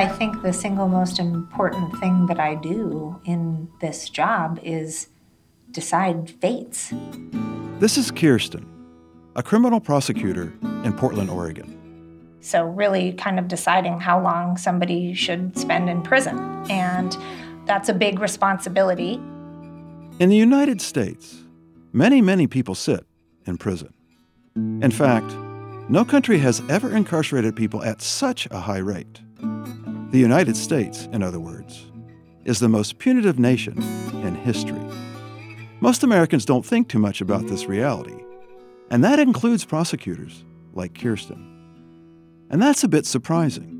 I think the single most important thing that I do in this job is decide fates. This is Kirsten, a criminal prosecutor in Portland, Oregon. So really kind of deciding how long somebody should spend in prison. And that's a big responsibility. In the United States, many, many people sit in prison. In fact, no country has ever incarcerated people at such a high rate. The United States, in other words, is the most punitive nation in history. Most Americans don't think too much about this reality, and that includes prosecutors like Kirsten. And that's a bit surprising,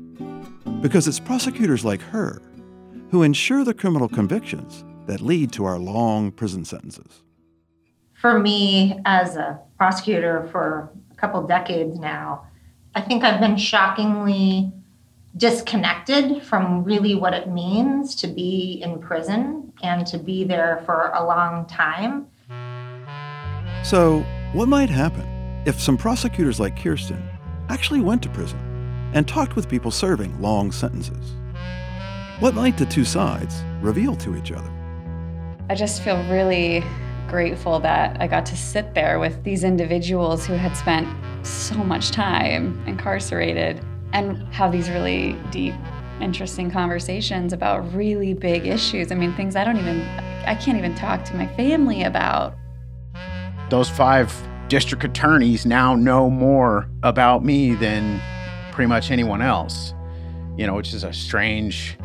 because it's prosecutors like her who ensure the criminal convictions that lead to our long prison sentences. For me, as a prosecutor for a couple decades now, I think I've been shockingly disconnected from really what it means to be in prison and to be there for a long time. So, what might happen if some prosecutors like Kirsten actually went to prison and talked with people serving long sentences? What might the two sides reveal to each other? I just feel really grateful that I got to sit there with these individuals who had spent so much time incarcerated and have these really deep, interesting conversations about really big issues. I mean, things I can't even talk to my family about. Those 5 district attorneys now know more about me than pretty much anyone else, which is a strange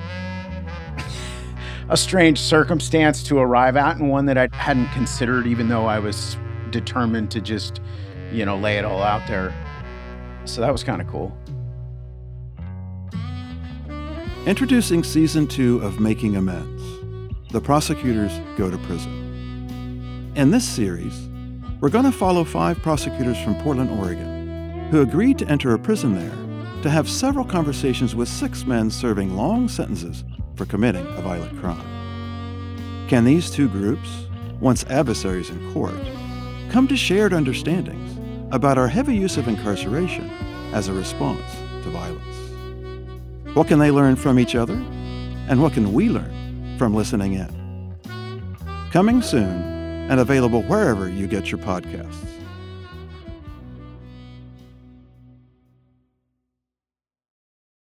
circumstance to arrive at, and one that I hadn't considered, even though I was determined to just, lay it all out there. So that was kind of cool. Introducing Season 2 of Making Amends, The Prosecutors Go to Prison. In this series, we're going to follow 5 prosecutors from Portland, Oregon, who agreed to enter a prison there to have several conversations with 6 men serving long sentences for committing a violent crime. Can these two groups, once adversaries in court, come to shared understandings about our heavy use of incarceration as a response to violence? What can they learn from each other? And what can we learn from listening in? Coming soon and available wherever you get your podcasts.